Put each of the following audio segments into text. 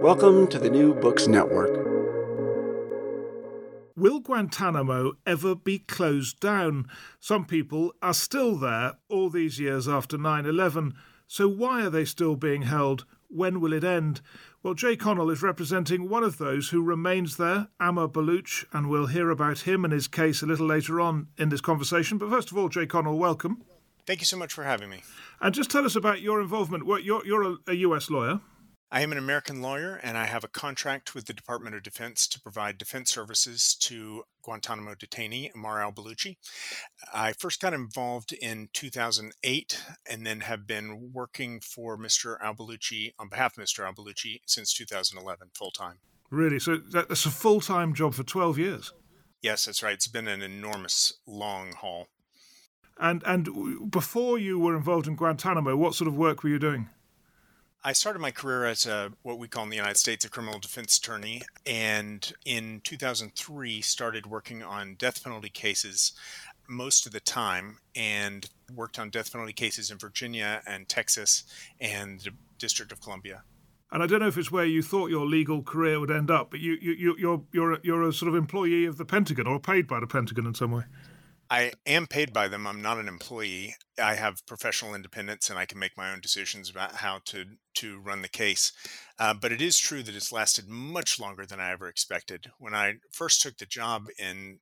Welcome to the New Books Network. Will Guantanamo ever be closed down? Some people are still there all these years after 9/11, so why are they still being held? When will it end? Well, Jay Connell is representing one of those who remains there, Ammar Baluch, and we'll hear about him and his case a little later on in this conversation. But first of all, Jay Connell, welcome. Thank you so much for having me. And just tell us about your involvement. You're a U.S. lawyer. I am an American lawyer, and I have a contract with the Department of Defense to provide defense services to Guantanamo detainee Ammar al Baluchi. I first got involved in 2008 and then have been working for Mr. al Baluchi on behalf of Mr. al Baluchi since 2011 full-time. Really? So that's a full-time job for 12 years? Yes, that's right. It's been an enormous long haul. And before you were involved in Guantanamo, what sort of work were you doing? I started my career as what we call in the United States a criminal defense attorney, and in 2003 started working on death penalty cases most of the time, and worked on death penalty cases in Virginia and Texas and the District of Columbia. And I don't know if it's where you thought your legal career would end up, but you're a sort of employee of the Pentagon, or paid by the Pentagon in some way. I am paid by them. I'm not an employee. I have professional independence, and I can make my own decisions about how to run the case. But it is true that it's lasted much longer than I ever expected. When I first took the job in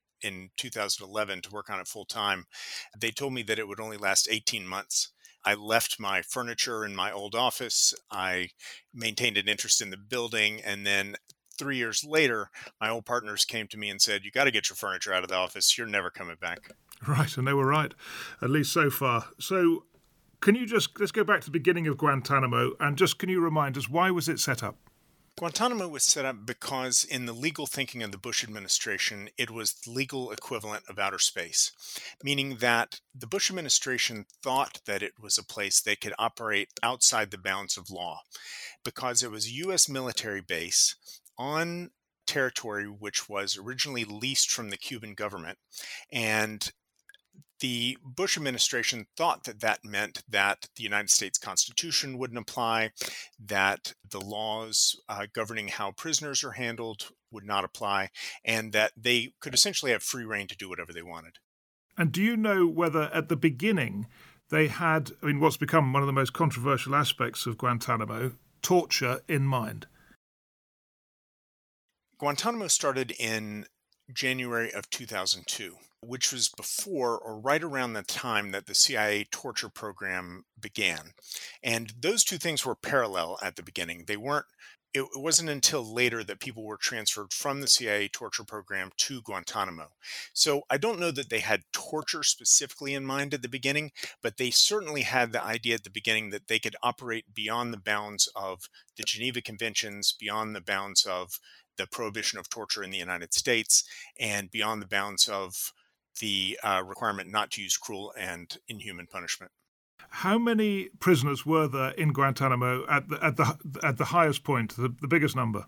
2011 to work on it full time, they told me that it would only last 18 months. I left my furniture in my old office. I maintained an interest in the building, and then 3 years later, my old partners came to me and said, "You got to get your furniture out of the office. You're never coming back." Right, and they were right, at least so far. So, let's go back to the beginning of Guantanamo, and can you remind us, why was it set up? Guantanamo was set up because in the legal thinking of the Bush administration, it was the legal equivalent of outer space, meaning that the Bush administration thought that it was a place they could operate outside the bounds of law because it was a U.S. military base on territory which was originally leased from the Cuban government. And the Bush administration thought that that meant that the United States Constitution wouldn't apply, that the laws governing how prisoners are handled would not apply, and that they could essentially have free rein to do whatever they wanted. And do you know whether at the beginning they had, what's become one of the most controversial aspects of Guantanamo, torture in mind? Guantanamo started in January of 2002, which was before or right around the time that the CIA torture program began. And those two things were parallel at the beginning. It wasn't until later that people were transferred from the CIA torture program to Guantanamo. So I don't know that they had torture specifically in mind at the beginning, but they certainly had the idea at the beginning that they could operate beyond the bounds of the Geneva Conventions, beyond the bounds of the prohibition of torture in the United States, and beyond the bounds of the requirement not to use cruel and inhuman punishment. How many prisoners were there in Guantanamo at the highest point, the biggest number?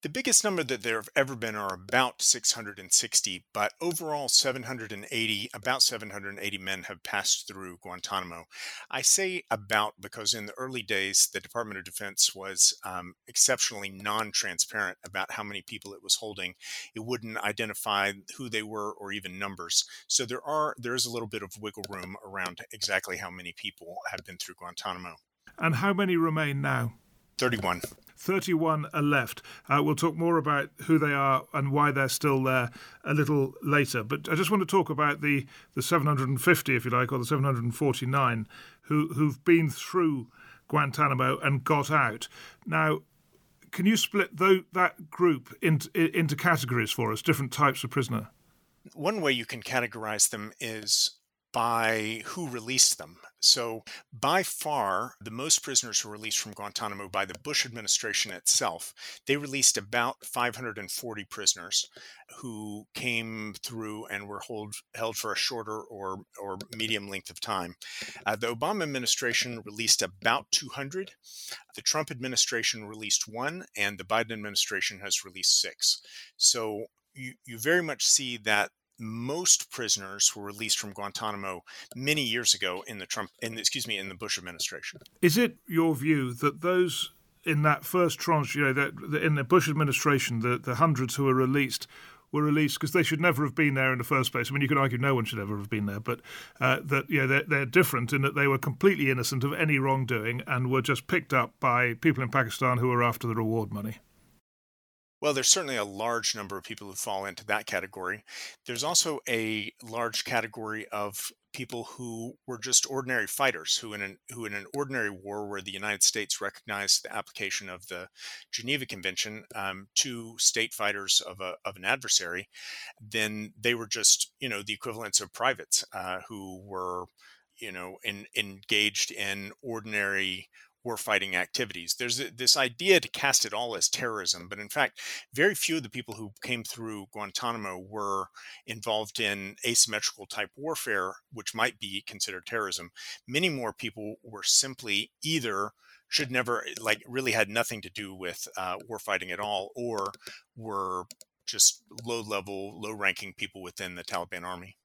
The biggest number that there have ever been are about 660, but overall 780 men have passed through Guantanamo. I say about because in the early days, the Department of Defense was exceptionally non-transparent about how many people it was holding. It wouldn't identify who they were or even numbers. So there is a little bit of wiggle room around exactly how many people have been through Guantanamo. And how many remain now? 31. 31 are left. We'll talk more about who they are and why they're still there a little later. But I just want to talk about the 750, if you like, or the 749 who've been through Guantanamo and got out. Now, can you split that group into categories for us, different types of prisoner? One way you can categorize them is by who released them. So by far, the most prisoners were released from Guantanamo by the Bush administration itself. They released about 540 prisoners who came through and were held for a shorter or medium length of time. The Obama administration released about 200. The Trump administration released 1, and the Biden administration has released 6. So you very much see that most prisoners were released from Guantanamo many years ago in the Bush administration. Is it your view that those in that first tranche, you know, in the Bush administration, the hundreds who were released because they should never have been there in the first place. I mean, you could argue no one should ever have been there, but that, you know, they're different in that they were completely innocent of any wrongdoing and were just picked up by people in Pakistan who were after the reward money. Well, there's certainly a large number of people who fall into that category. There's also a large category of people who were just ordinary fighters, who in an ordinary war where the United States recognized the application of the Geneva Convention to state fighters of an adversary, then they were just, you know, the equivalents of privates who were, you know, engaged in ordinary war-fighting activities. There's this idea to cast it all as terrorism, but in fact, very few of the people who came through Guantanamo were involved in asymmetrical type warfare, which might be considered terrorism. Many more people were simply either should never, like, really had nothing to do with war-fighting at all, or were just low-level, low-ranking people within the Taliban army.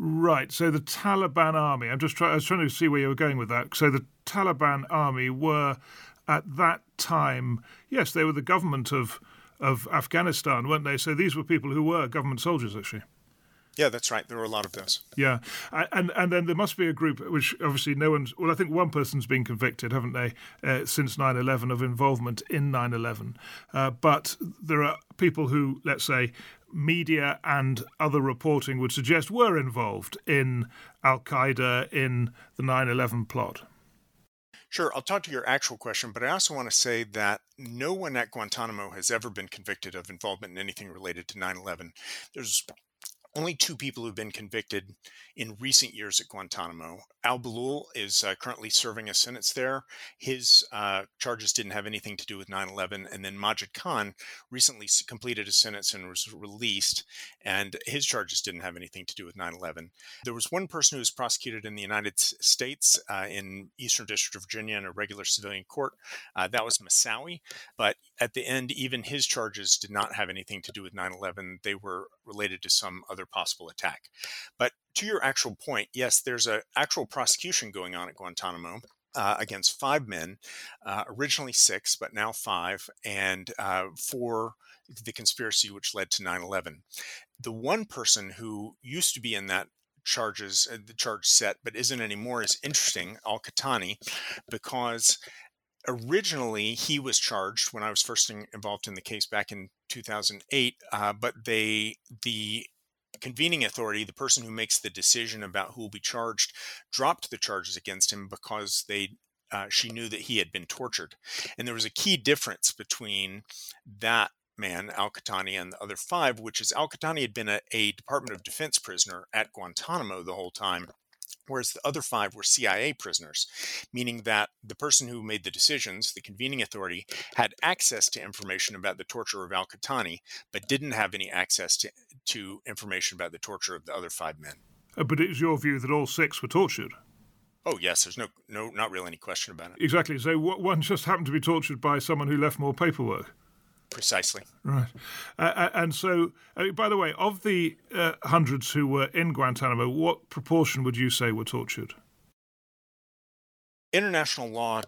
Right. So the Taliban army, I was trying to see where you were going with that. So the Taliban army were at that time, yes, they were the government of Afghanistan, weren't they? So these were people who were government soldiers, actually. Yeah, that's right. There were a lot of those. Yeah. And then there must be a group which obviously no one's... Well, I think one person's been convicted, haven't they, since 9/11 of involvement in 9/11. But there are people who, let's say, media and other reporting would suggest were involved in al-Qaeda in the 9/11 plot. Sure. I'll talk to your actual question, but I also want to say that no one at Guantanamo has ever been convicted of involvement in anything related to 9/11. There's only two people who've been convicted in recent years at Guantanamo. Al Balul is currently serving a sentence there. His charges didn't have anything to do with 9/11. And then Majid Khan recently completed a sentence and was released, and his charges didn't have anything to do with 9/11. There was one person who was prosecuted in the United States in Eastern District of Virginia in a regular civilian court. That was Moussaoui. But at the end, even his charges did not have anything to do with 9/11. They were related to some other possible attack. But to your actual point, yes, there's an actual prosecution going on at Guantanamo against 5 men, originally 6, but now 5, and for the conspiracy which led to 9/11. The one person who used to be in that charge set, but isn't anymore, is interesting, Al-Qahtani, because originally, he was charged when I was first involved in the case back in 2008, but the convening authority, the person who makes the decision about who will be charged, dropped the charges against him because she knew that he had been tortured. And there was a key difference between that man, Al-Qahtani, and the other 5, which is Al-Qahtani had been a Department of Defense prisoner at Guantanamo the whole time, whereas the other 5 were CIA prisoners, meaning that the person who made the decisions, the convening authority, had access to information about the torture of Al-Qahtani, but didn't have any access to information about the torture of the other 5 men. But it is your view that all 6 were tortured? Oh, yes. There's no, not really any question about it. Exactly. So one just happened to be tortured by someone who left more paperwork. Precisely. Right. And so, by the way, of the hundreds who were in Guantanamo, what proportion would you say were tortured? International law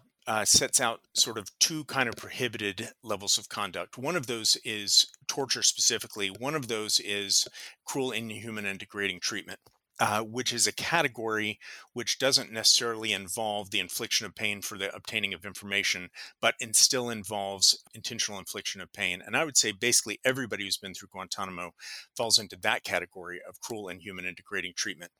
sets out sort of 2 kind of prohibited levels of conduct. One of those is torture specifically. One of those is cruel, inhuman, and degrading treatment. Which is a category which doesn't necessarily involve the infliction of pain for the obtaining of information, but still involves intentional infliction of pain. And I would say basically everybody who's been through Guantanamo falls into that category of cruel, inhuman, and degrading treatment.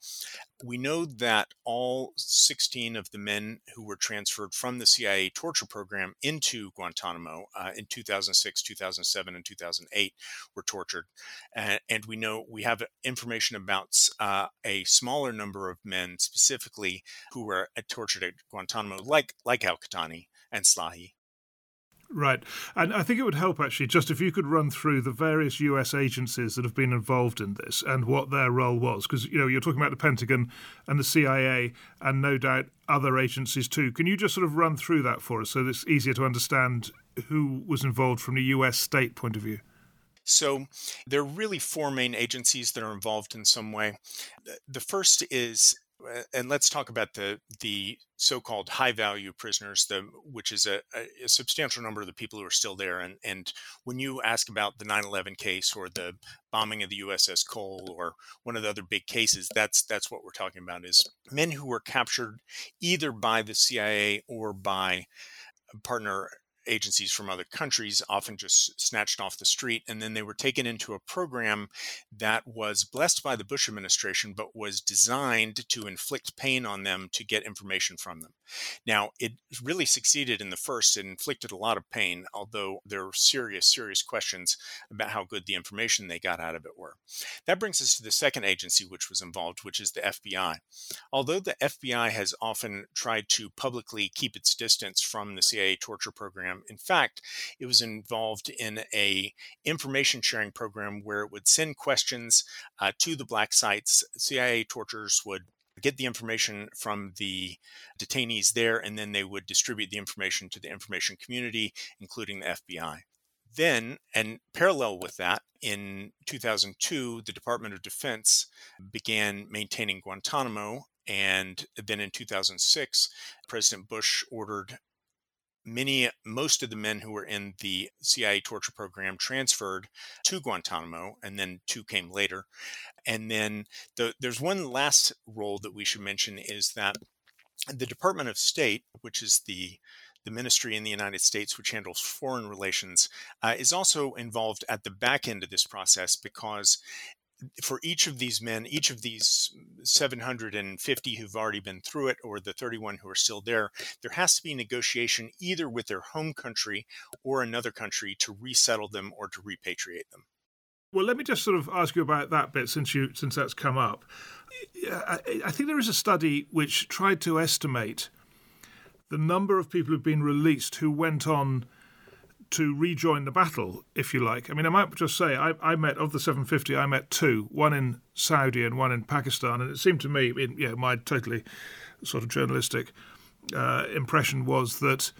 We know that all 16 of the men who were transferred from the CIA torture program into Guantanamo in 2006, 2007, and 2008 were tortured. And we have information about a smaller number of men specifically who were tortured at Guantanamo, like Al-Qahtani and Slahi. Right. And I think it would help, actually, just if you could run through the various U.S. agencies that have been involved in this and what their role was. Because, you know, you're talking about the Pentagon and the CIA and no doubt other agencies too. Can you just sort of run through that for us so that it's easier to understand who was involved from the U.S. state point of view? So there are really 4 main agencies that are involved in some way. The first is and let's talk about the so-called high-value prisoners, which is a substantial number of the people who are still there. And when you ask about the 9/11 case or the bombing of the USS Cole or one of the other big cases, that's what we're talking about, is men who were captured either by the CIA or by partner agencies from other countries, often just snatched off the street. And then they were taken into a program that was blessed by the Bush administration, but was designed to inflict pain on them to get information from them. Now, it really succeeded in the first. It inflicted a lot of pain, although there were serious, serious questions about how good the information they got out of it were. That brings us to the second agency which was involved, which is the FBI. Although the FBI has often tried to publicly keep its distance from the CIA torture program, in fact, it was involved in a information sharing program where it would send questions to the black sites. CIA torturers would get the information from the detainees there, and then they would distribute the information to the information community, including the FBI. Then, and parallel with that, in 2002, the Department of Defense began maintaining Guantanamo. And then in 2006, President Bush ordered most of the men who were in the CIA torture program transferred to Guantanamo, and then two came later. And then there's one last role that we should mention, is that the Department of State, which is the ministry in the United States which handles foreign relations, is also involved at the back end of this process, because for each of these men, each of these 750 who've already been through it, or the 31 who are still there, there has to be negotiation either with their home country or another country to resettle them or to repatriate them. Well, let me just sort of ask you about that bit, since that's come up. I think there is a study which tried to estimate the number of people who've been released who went on to rejoin the battle, if you like. I mean, I might just say, I met, of the 750, I met two, one in Saudi and one in Pakistan. And it seemed to me, my totally sort of journalistic impression was that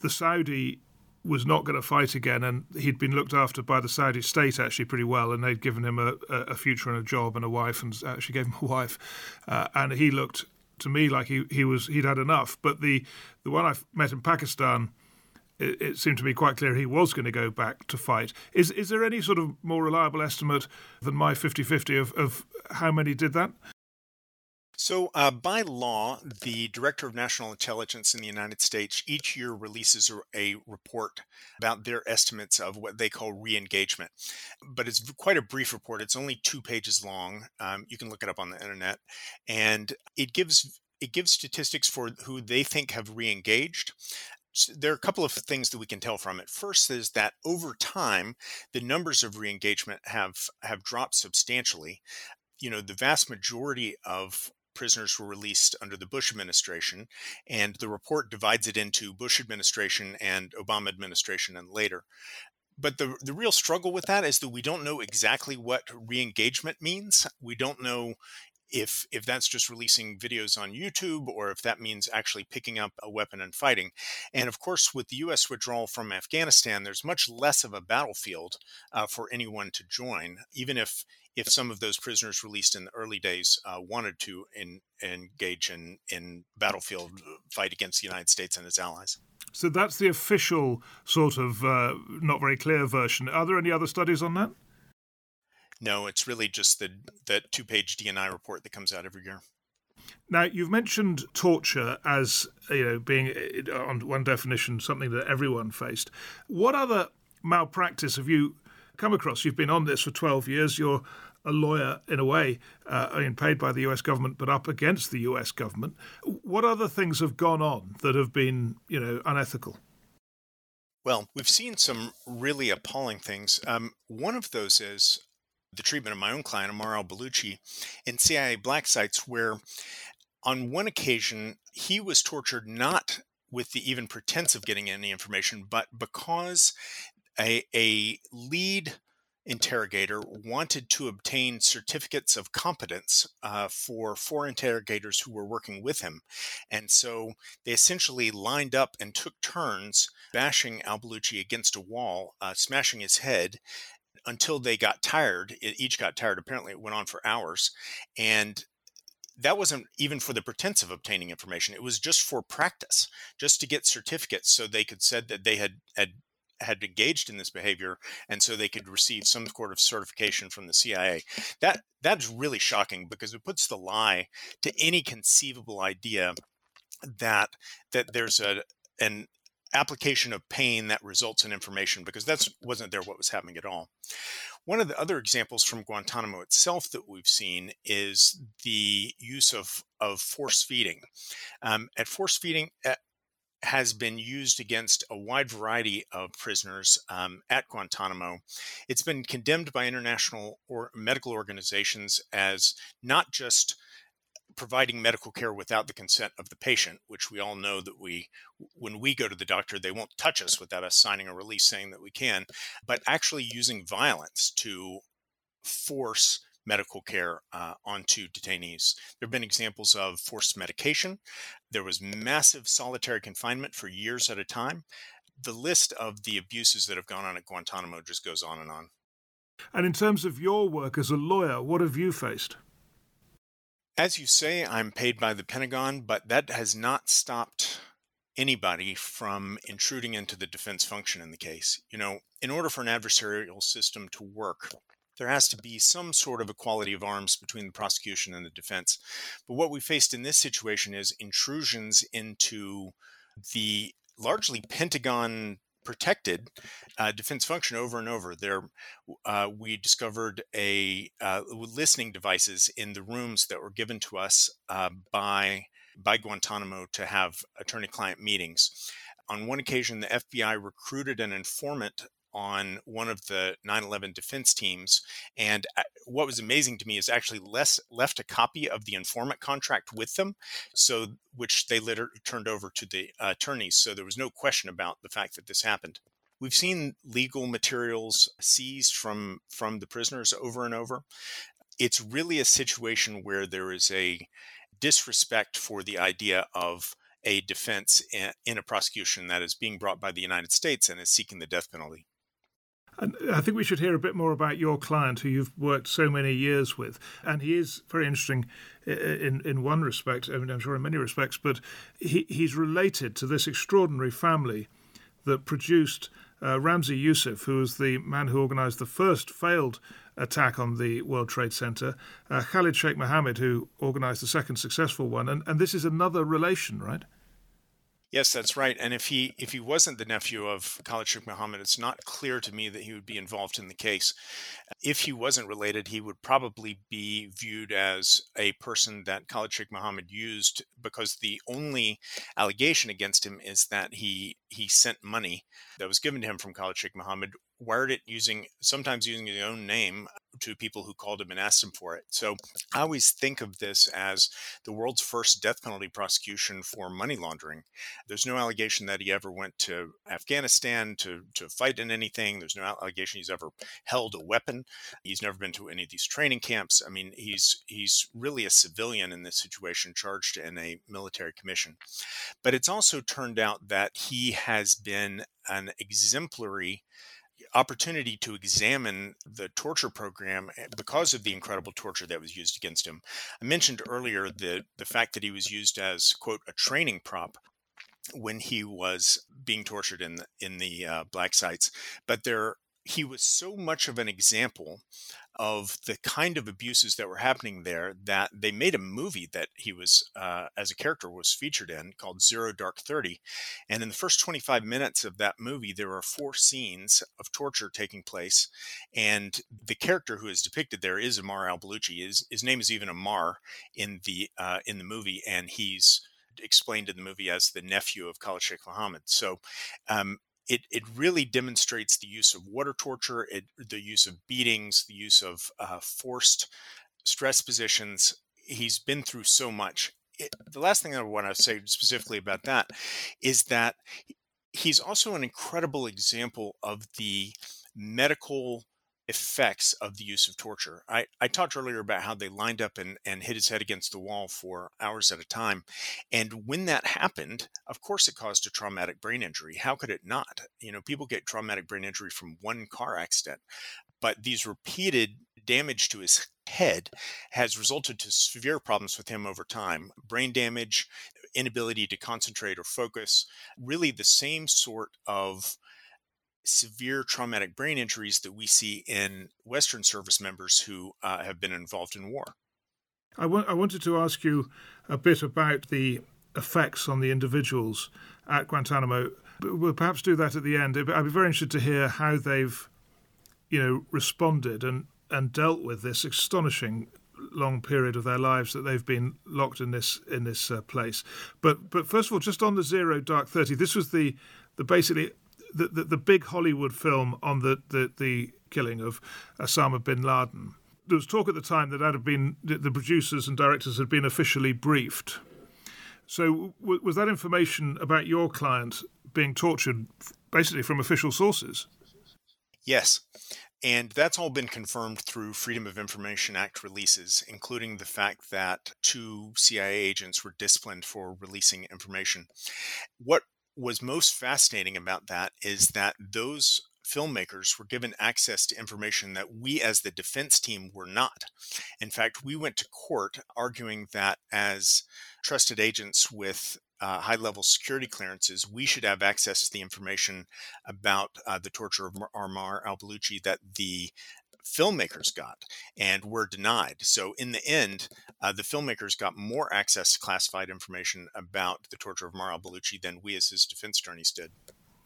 the Saudi was not going to fight again, and he'd been looked after by the Saudi state actually pretty well, and they'd given him a future and a job and a wife, and actually gave him a wife. And he looked to me like he'd had enough. But the one I met in Pakistan, it seemed to be quite clear he was going to go back to fight. Is there any sort of more reliable estimate than my 50-50 of how many did that? So by law, the Director of National Intelligence in the United States each year releases a report about their estimates of what they call re-engagement. But it's quite a brief report. It's only 2 pages long. You can look it up on the internet. And it gives statistics for who they think have re-engaged. So there are a couple of things that we can tell from it. First is that over time, the numbers of re-engagement have dropped substantially. The vast majority of prisoners were released under the Bush administration, and the report divides it into Bush administration and Obama administration and later. But the real struggle with that is that we don't know exactly what re-engagement means. We don't know if that's just releasing videos on YouTube, or if that means actually picking up a weapon and fighting. And of course, with the U.S. withdrawal from Afghanistan, there's much less of a battlefield for anyone to join, even if some of those prisoners released in the early days wanted to engage in battlefield fight against the United States and its allies. So that's the official sort of not very clear version. Are there any other studies on that? No, it's really just the 2-page D&I report that comes out every year. Now, you've mentioned torture as being, on one definition, something that everyone faced. What other malpractice have you come across? You've been on this for 12 years. You're a lawyer, in a way, paid by the US government, but up against the US government. What other things have gone on that have been, unethical? Well, we've seen some really appalling things. One of those is the treatment of my own client, Ammar al Baluchi, in CIA black sites, where on one occasion he was tortured not with the even pretense of getting any information, but because a lead interrogator wanted to obtain certificates of competence for 4 interrogators who were working with him. And so they essentially lined up and took turns bashing al Baluchi against a wall, smashing his head, until they got tired. Each got tired. Apparently, it went on for hours. And that wasn't even for the pretense of obtaining information. It was just for practice, just to get certificates so they could said that they had engaged in this behavior, and so they could receive some sort of certification from the CIA. That's really shocking, because it puts the lie to any conceivable idea that there's an application of pain that results in information, because that wasn't what was happening at all. One of the other examples from Guantanamo itself that we've seen is the use of force feeding. Force feeding has been used against a wide variety of prisoners at Guantanamo. It's been condemned by international or medical organizations as not just providing medical care without the consent of the patient, which we all know that when we go to the doctor, they won't touch us without us signing a release saying that we can, but actually using violence to force medical care onto detainees. There have been examples of forced medication. There was massive solitary confinement for years at a time. The list of the abuses that have gone on at Guantanamo just goes on and on. And in terms of your work as a lawyer, what have you faced? As you say, I'm paid by the Pentagon, but that has not stopped anybody from intruding into the defense function in the case. You know, in order for an adversarial system to work, there has to be some sort of equality of arms between the prosecution and the defense. But what we faced in this situation is intrusions into the largely Pentagon protected defense function over and over. There, we discovered listening devices in the rooms that were given to us by Guantanamo to have attorney-client meetings. On one occasion, the FBI recruited an informant on one of the 9/11 defense teams. And what was amazing to me is actually left a copy of the informant contract with them, which they later turned over to the attorneys. So there was no question about the fact that this happened. We've seen legal materials seized from the prisoners over and over. It's really a situation where there is a disrespect for the idea of a defense in a prosecution that is being brought by the United States and is seeking the death penalty. And I think we should hear a bit more about your client, who you've worked so many years with. And he is very interesting in one respect, I mean, I'm sure in many respects, but he's related to this extraordinary family that produced Ramzi Youssef, who was the man who organised the first failed attack on the World Trade Center, Khalid Sheikh Mohammed, who organised the second successful one. And this is another relation, right? Yes, that's right. And if he wasn't the nephew of Khalid Sheikh Mohammed, it's not clear to me that he would be involved in the case. If he wasn't related, he would probably be viewed as a person that Khalid Sheikh Mohammed used, because the only allegation against him is that he sent money that was given to him from Khalid Sheikh Mohammed, wired it sometimes using his own name to people who called him and asked him for it. So I always think of this as the world's first death penalty prosecution for money laundering. There's no allegation that he ever went to Afghanistan to fight in anything. There's no allegation he's ever held a weapon. He's never been to any of these training camps. I mean, he's really a civilian in this situation, charged in a military commission. But it's also turned out that he has been an exemplary opportunity to examine the torture program because of the incredible torture that was used against him. I mentioned earlier the fact that he was used as, quote, a training prop when he was being tortured in the black sites. But he was so much of an example of the kind of abuses that were happening there that they made a movie that he was, as a character, was featured in, called Zero Dark 30. And in the first 25 minutes of that movie, there are 4 scenes of torture taking place. And the character who is depicted there is Ammar al Baluchi. His name is even Ammar in the movie, and he's explained in the movie as the nephew of Khalid Sheikh Mohammed. So, It really demonstrates the use of water torture, the use of beatings, the use of forced stress positions. He's been through so much. The last thing I want to say specifically about that is that he's also an incredible example of the medical effects of the use of torture. I talked earlier about how they lined up and hit his head against the wall for hours at a time. And when that happened, of course, it caused a traumatic brain injury. How could it not? You know, people get traumatic brain injury from one car accident, but these repeated damage to his head has resulted to severe problems with him over time. Brain damage, inability to concentrate or focus, really the same sort of severe traumatic brain injuries that we see in Western service members who have been involved in war. I wanted to ask you a bit about the effects on the individuals at Guantanamo. We'll perhaps do that at the end. I'd be very interested to hear how they've, responded and dealt with this astonishing long period of their lives that they've been locked in this place. But first of all, just on the Zero Dark 30, this was the basically the big Hollywood film on the killing of Osama bin Laden. There was talk at the time that the producers and directors had been officially briefed. So was that information about your client being tortured basically from official sources? Yes. And that's all been confirmed through Freedom of Information Act releases, including the fact that 2 CIA agents were disciplined for releasing information. What was most fascinating about that is that those filmmakers were given access to information that we as the defense team were not. In fact, we went to court arguing that as trusted agents with high-level security clearances, we should have access to the information about the torture of Ammar al Baluchi that the filmmakers got, and were denied. So in the end, the filmmakers got more access to classified information about the torture of Ammar al Baluchi than we as his defense attorneys did.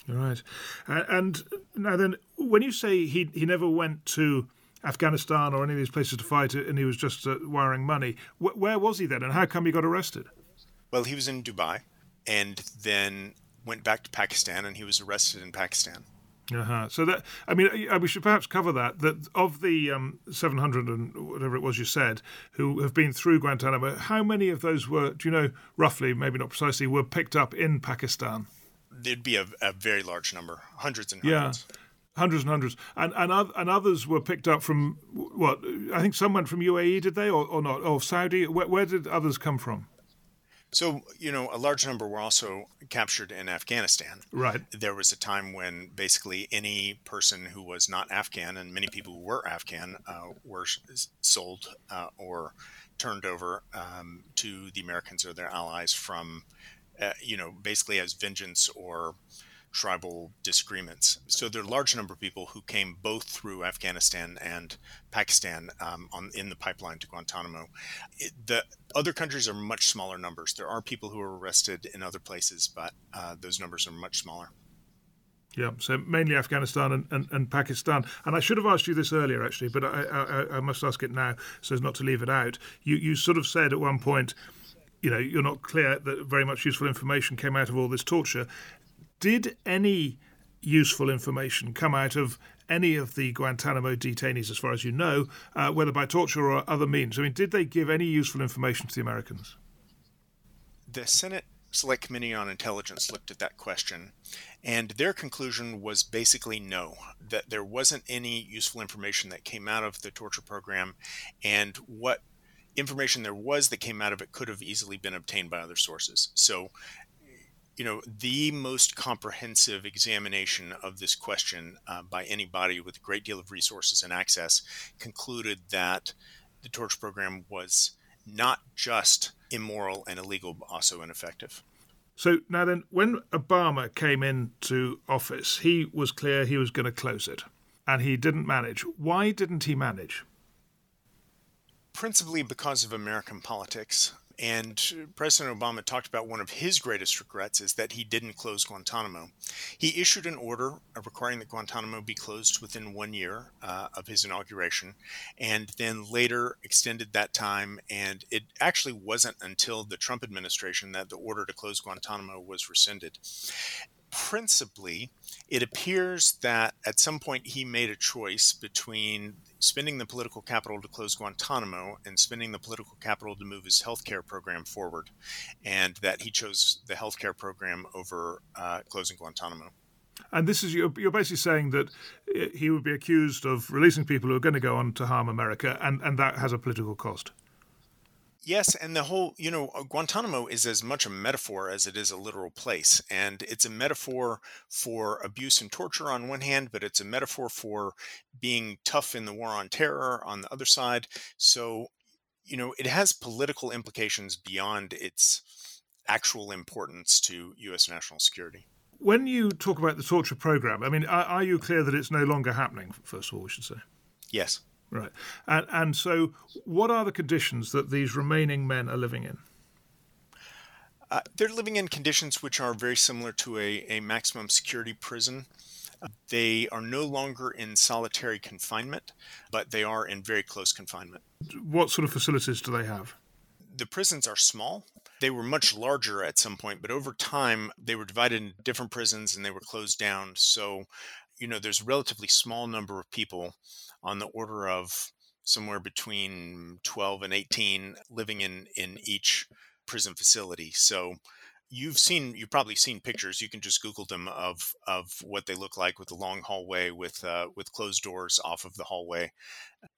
Right. And now then, when you say he never went to Afghanistan or any of these places to fight it, and he was just wiring money, where was he then, and how come he got arrested? Well, he was in Dubai and then went back to Pakistan, and he was arrested in Pakistan. Uh-huh. So that, we should perhaps cover that of the 700 and whatever it was you said, who have been through Guantanamo, how many of those were, do you know, roughly, maybe not precisely, were picked up in Pakistan? There'd be a very large number, hundreds and hundreds. Yeah, hundreds and hundreds. And others were picked up from, what, I think someone from UAE, did they, or not, or Saudi? Where did others come from? So, a large number were also captured in Afghanistan. Right. There was a time when basically any person who was not Afghan, and many people who were Afghan, were sold or turned over to the Americans or their allies from basically as vengeance or tribal disagreements. So there are a large number of people who came both through Afghanistan and Pakistan in the pipeline to Guantanamo. The other countries are much smaller numbers. There are people who are arrested in other places, but those numbers are much smaller. Yeah, so mainly Afghanistan and Pakistan. And I should have asked you this earlier, actually, but I must ask it now so as not to leave it out. You sort of said at one point, you're not clear that very much useful information came out of all this torture. Did any useful information come out of any of the Guantanamo detainees, as far as you know, whether by torture or other means? I mean, did they give any useful information to the Americans? The Senate Select Committee on Intelligence looked at that question, and their conclusion was basically no, that there wasn't any useful information that came out of the torture program, and what information there was that came out of it could have easily been obtained by other sources. So, the most comprehensive examination of this question by anybody with a great deal of resources and access concluded that the torture program was not just immoral and illegal, but also ineffective. So now then, when Obama came into office, he was clear he was going to close it, and he didn't manage. Why didn't he manage? Principally because of American politics. And President Obama talked about one of his greatest regrets is that he didn't close Guantanamo. He issued an order requiring that Guantanamo be closed within 1 year of his inauguration, and then later extended that time. And it actually wasn't until the Trump administration that the order to close Guantanamo was rescinded. Principally, it appears that at some point he made a choice between spending the political capital to close Guantanamo and spending the political capital to move his healthcare program forward, and that he chose the healthcare program over closing Guantananamo. And this is, you're basically saying that he would be accused of releasing people who are going to go on to harm America, and that has a political cost. Yes, and the whole, Guantanamo is as much a metaphor as it is a literal place. And it's a metaphor for abuse and torture on one hand, but it's a metaphor for being tough in the war on terror on the other side. So, it has political implications beyond its actual importance to U.S. national security. When you talk about the torture program, are you clear that it's no longer happening, first of all, we should say? Yes. Right. And so what are the conditions that these remaining men are living in? They're living in conditions which are very similar to a maximum security prison. They are no longer in solitary confinement, but they are in very close confinement. What sort of facilities do they have? The prisons are small. They were much larger at some point, but over time they were divided into different prisons and they were closed down. So, there's a relatively small number of people on the order of somewhere between 12 and 18 living in each prison facility. So you've probably seen pictures. You can just Google them of what they look like, with the long hallway with closed doors off of the hallway.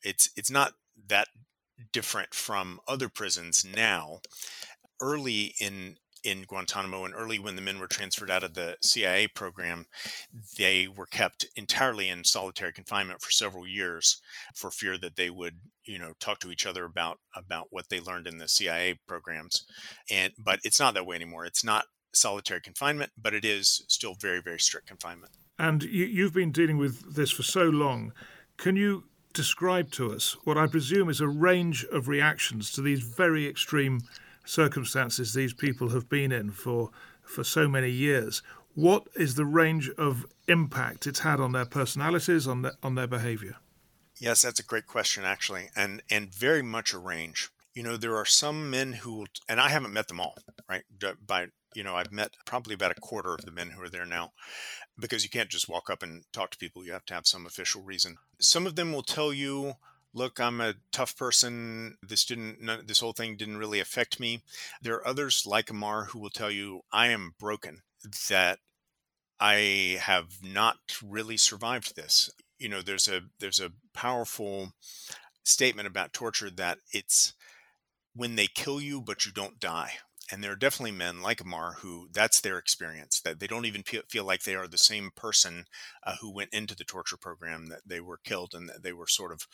It's not that different from other prisons now. Early in Guantanamo, and early when the men were transferred out of the CIA program, they were kept entirely in solitary confinement for several years for fear that they would, talk to each other about what they learned in the CIA programs. But it's not that way anymore. It's not solitary confinement, but it is still very, very strict confinement. And you've been dealing with this for so long. Can you describe to us what I presume is a range of reactions to these very extreme circumstances these people have been in for so many years? What is the range of impact it's had on their personalities, on their behavior? Yes, that's a great question, actually, and very much a range. There are some men who will, and I haven't met them all, right? I've met probably about a quarter of the men who are there now, because you can't just walk up and talk to people. You have to have some official reason. Some of them will tell you, look, I'm a tough person. This whole thing didn't really affect me. There are others like Ammar who will tell you, I am broken, that I have not really survived this. There's a powerful statement about torture that it's when they kill you, but you don't die. And there are definitely men like Ammar who that's their experience, that they don't even feel like they are the same person who went into the torture program, that they were killed and that they were sort of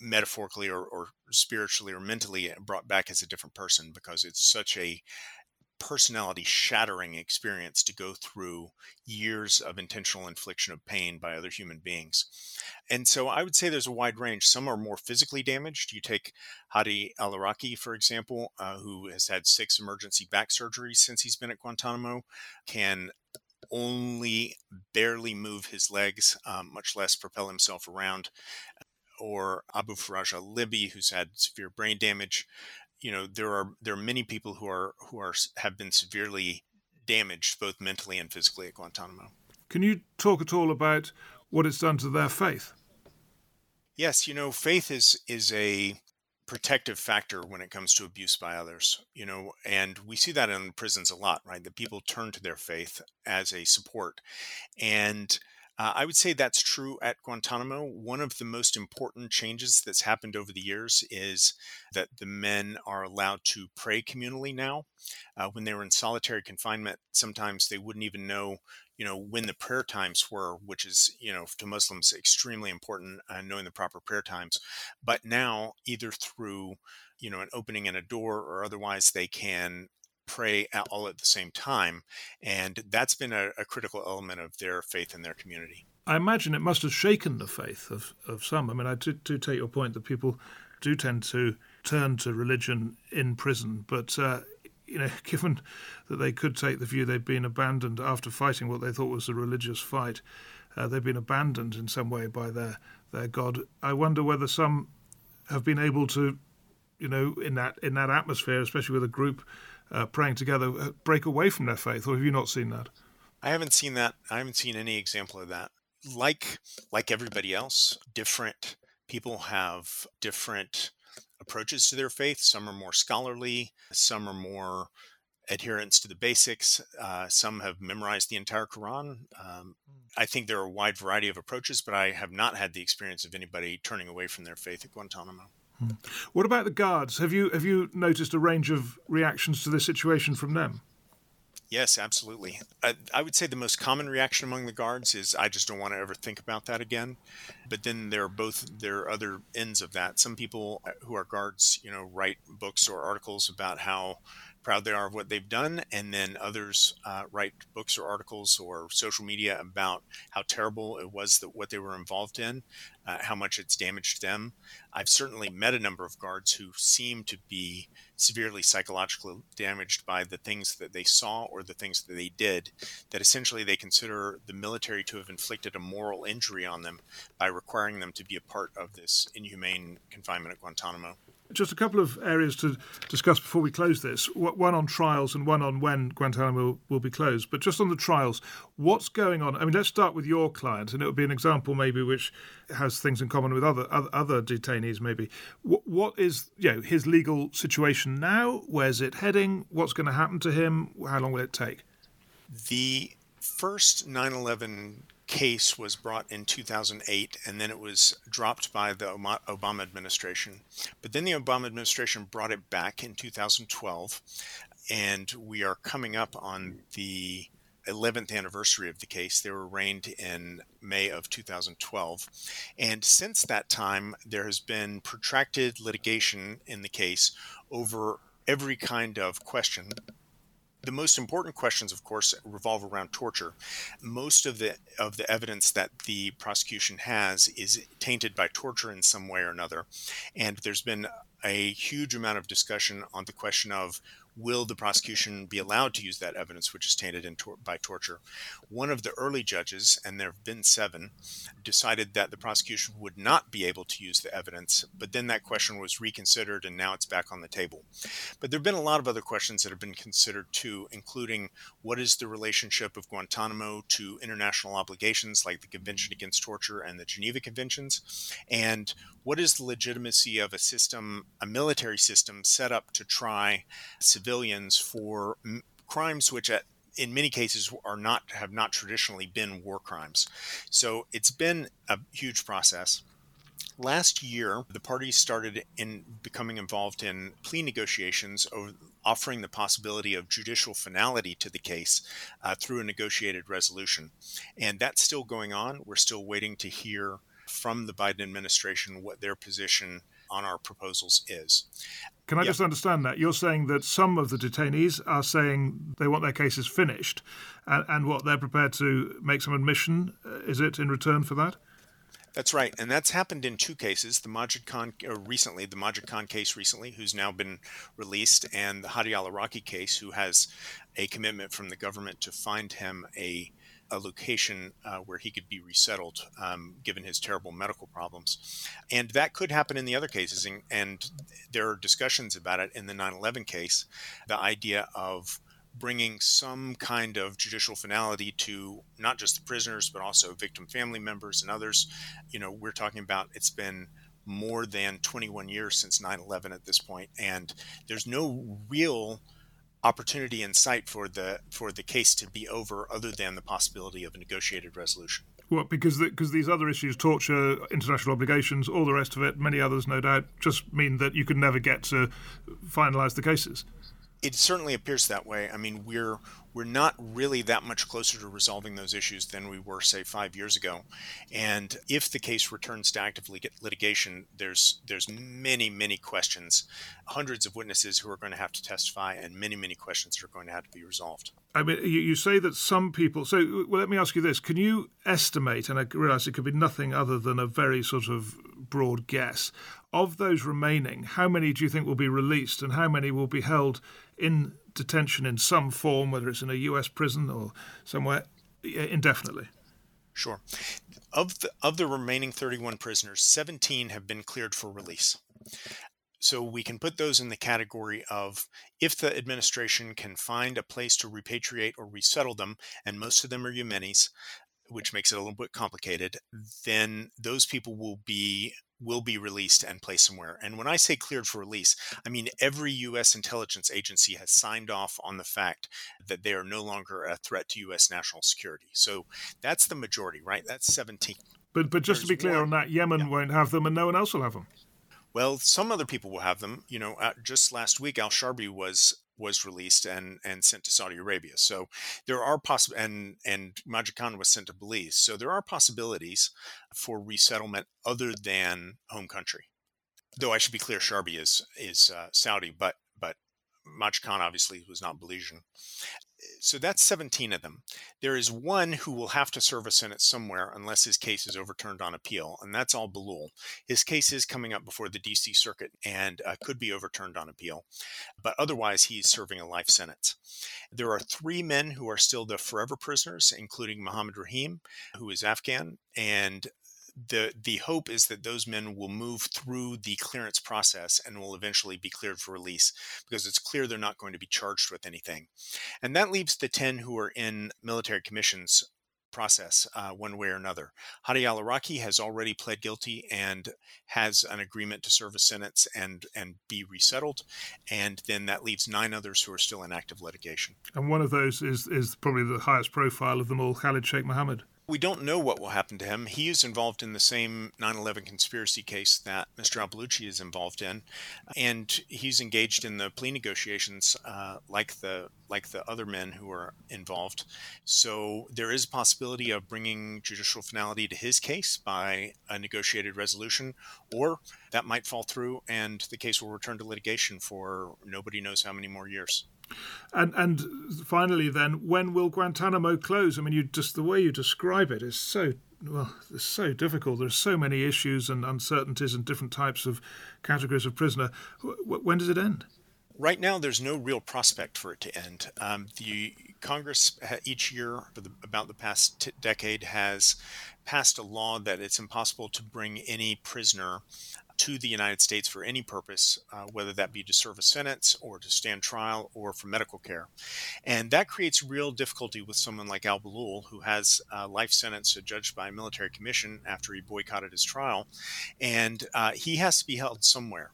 metaphorically or spiritually or mentally brought back as a different person, because it's such a personality shattering experience to go through years of intentional infliction of pain by other human beings. And so I would say there's a wide range. Some are more physically damaged. You take Hadi al-Iraqi, for example, who has had 6 emergency back surgeries since he's been at Guantanamo, can only barely move his legs, much less propel himself around. Or Abu Faraj al-Libi, who's had severe brain damage. There are many people who have been severely damaged, both mentally and physically, at Guantanamo. Can you talk at all about what it's done to their faith? Yes, faith is a protective factor when it comes to abuse by others. And we see that in prisons a lot, right? That people turn to their faith as a support, and I would say that's true at Guantanamo. One of the most important changes that's happened over the years is that the men are allowed to pray communally now. When they were in solitary confinement, sometimes they wouldn't even know, when the prayer times were, which is, to Muslims extremely important, knowing the proper prayer times. But now, either through, an opening in a door or otherwise, they can pray all at the same time. And that's been a critical element of their faith in their community. I imagine it must have shaken the faith of some. I do take your point that people do tend to turn to religion in prison. But, given that they could take the view they've been abandoned after fighting what they thought was a religious fight, they've been abandoned in some way by their God. I wonder whether some have been able to, in that atmosphere, especially with a group praying together, break away from their faith, or have you not seen that? I haven't seen that. I haven't seen any example of that. Like everybody else, different people have different approaches to their faith. Some are more scholarly. Some are more adherence to the basics. Some have memorized the entire Quran. I think there are a wide variety of approaches, but I have not had the experience of anybody turning away from their faith at Guantanamo. What about the guards? Have you noticed a range of reactions to this situation from them? Yes, absolutely. I would say the most common reaction among the guards is, I just don't want to ever think about that again. But then there are other ends of that. Some people who are guards, write books or articles about how proud they are of what they've done. And then others write books or articles or social media about how terrible it was what they were involved in, how much it's damaged them. I've certainly met a number of guards who seem to be severely psychologically damaged by the things that they saw or the things that they did, that essentially they consider the military to have inflicted a moral injury on them by requiring them to be a part of this inhumane confinement at Guantanamo. Just a couple of areas to discuss before we close this, one on trials and one on when Guantanamo will be closed. But just on the trials, what's going on? I mean, let's start with your client, and it would be an example maybe which has things in common with other detainees maybe. What is his legal situation now? Where's it heading? What's going to happen to him? How long will it take? The first 9/11 case was brought in 2008, and then it was dropped by the Obama administration. But then the Obama administration brought it back in 2012, and we are coming up on the 11th anniversary of the case. They were arraigned in May of 2012. And since that time, there has been protracted litigation in the case over every kind of question. The most important questions, of course, revolve around torture. Most of the evidence that the prosecution has is tainted by torture in some way or another. And there's been a huge amount of discussion on the question of, will the prosecution be allowed to use that evidence which is tainted by torture? One of the early judges, and there have been 7, decided that the prosecution would not be able to use the evidence, but then that question was reconsidered and now it's back on the table. But there have been a lot of other questions that have been considered too, including what is the relationship of Guantanamo to international obligations like the Convention Against Torture and the Geneva Conventions, and what is the legitimacy of a system, a military system set up to try civilians for crimes which in many cases have not traditionally been war crimes. So it's been a huge process. Last year, the parties started in becoming involved in plea negotiations over offering the possibility of judicial finality to the case through a negotiated resolution. And that's still going on. We're still waiting to hear from the Biden administration what their position on our proposals is. Can I just understand that? You're saying that some of the detainees are saying they want their cases finished and what, they're prepared to make some admission, is it, in return for that? That's right. And that's happened in 2 cases, the Majid Khan case recently, who's now been released, and the Hadi al-Iraqi case, who has a commitment from the government to find him a location where he could be resettled, given his terrible medical problems. And that could happen in the other cases. And there are discussions about it in the 9/11 case, the idea of bringing some kind of judicial finality to not just the prisoners, but also victim family members and others. We're talking about, it's been more than 21 years since 9/11 at this point, and there's no real opportunity in sight for the case to be over, other than the possibility of a negotiated resolution. Well, because these other issues, torture, international obligations, all the rest of it, many others, no doubt, just mean that you could never get to finalize the cases. It certainly appears that way. I mean, we're not really that much closer to resolving those issues than we were, say, 5 years ago. And if the case returns to active litigation, there's many, many questions, hundreds of witnesses who are going to have to testify, and many, many questions that are going to have to be resolved. I mean, you say that some people... So, well, let me ask you this. Can you estimate, and I realise it could be nothing other than a very sort of broad guess, of those remaining, how many do you think will be released and how many will be held in detention in some form, whether it's in a US prison or somewhere, indefinitely? Sure. Of the remaining 31 prisoners, 17 have been cleared for release. So we can put those in the category of, if the administration can find a place to repatriate or resettle them, and most of them are Yemenis, which makes it a little bit complicated, then those people will be released and placed somewhere. And when I say cleared for release, I mean every U.S. intelligence agency has signed off on the fact that they are no longer a threat to U.S. national security. So that's the majority, right? That's 17. But just to be clear on that, Yemen won't have them and no one else will have them. Well, some other people will have them. You know, just last week, Al Sharbi was released and sent to Saudi Arabia. So there are and Majid Khan was sent to Belize. So there are possibilities for resettlement other than home country. Though I should be clear, Sharbi is Saudi, but Majid Khan obviously was not Belizean. So that's 17 of them. There is one who will have to serve a Senate somewhere unless his case is overturned on appeal, and that's Al Balul. His case is coming up before the DC Circuit and could be overturned on appeal, but otherwise he's serving a life sentence. There are three men who are still the forever prisoners, including Muhammad Rahim, who is Afghan, and the hope is that those men will move through the clearance process and will eventually be cleared for release, because it's clear they're not going to be charged with anything. And that leaves the 10 who are in military commissions process one way or another. Hadi al-Iraqi has already pled guilty and has an agreement to serve a sentence and be resettled. And then that leaves 9 others who are still in active litigation. And one of those is probably the highest profile of them all, Khalid Sheikh Mohammed. We don't know what will happen to him. He is involved in the same 9/11 conspiracy case that Mr. Al Baluchi is involved in, and he's engaged in the plea negotiations like the other men who are involved. So there is a possibility of bringing judicial finality to his case by a negotiated resolution, or that might fall through and the case will return to litigation for nobody knows how many more years. And finally, then, when will Guantanamo close? I mean, the way you describe it is it's so difficult. There's so many issues and uncertainties and different types of categories of prisoner. When does it end? Right now, there's no real prospect for it to end. The Congress each year for about the past decade has passed a law that it's impossible to bring any prisoner to the United States for any purpose, whether that be to serve a sentence or to stand trial or for medical care. And that creates real difficulty with someone like Al Balul, who has a life sentence judged by a military commission after he boycotted his trial. And he has to be held somewhere.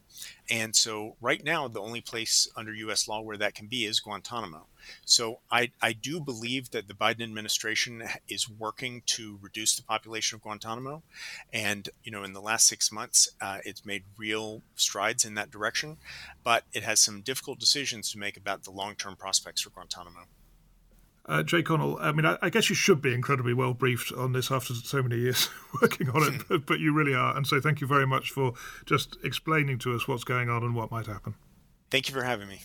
And so right now, the only place under U.S. law where that can be is Guantanamo. So I do believe that the Biden administration is working to reduce the population of Guantanamo. And, you know, in the last 6 months, it's made real strides in that direction. But it has some difficult decisions to make about the long-term prospects for Guantanamo. Jay Connell, I mean, I guess you should be incredibly well briefed on this after so many years working on it, but you really are. And so thank you very much for just explaining to us what's going on and what might happen. Thank you for having me.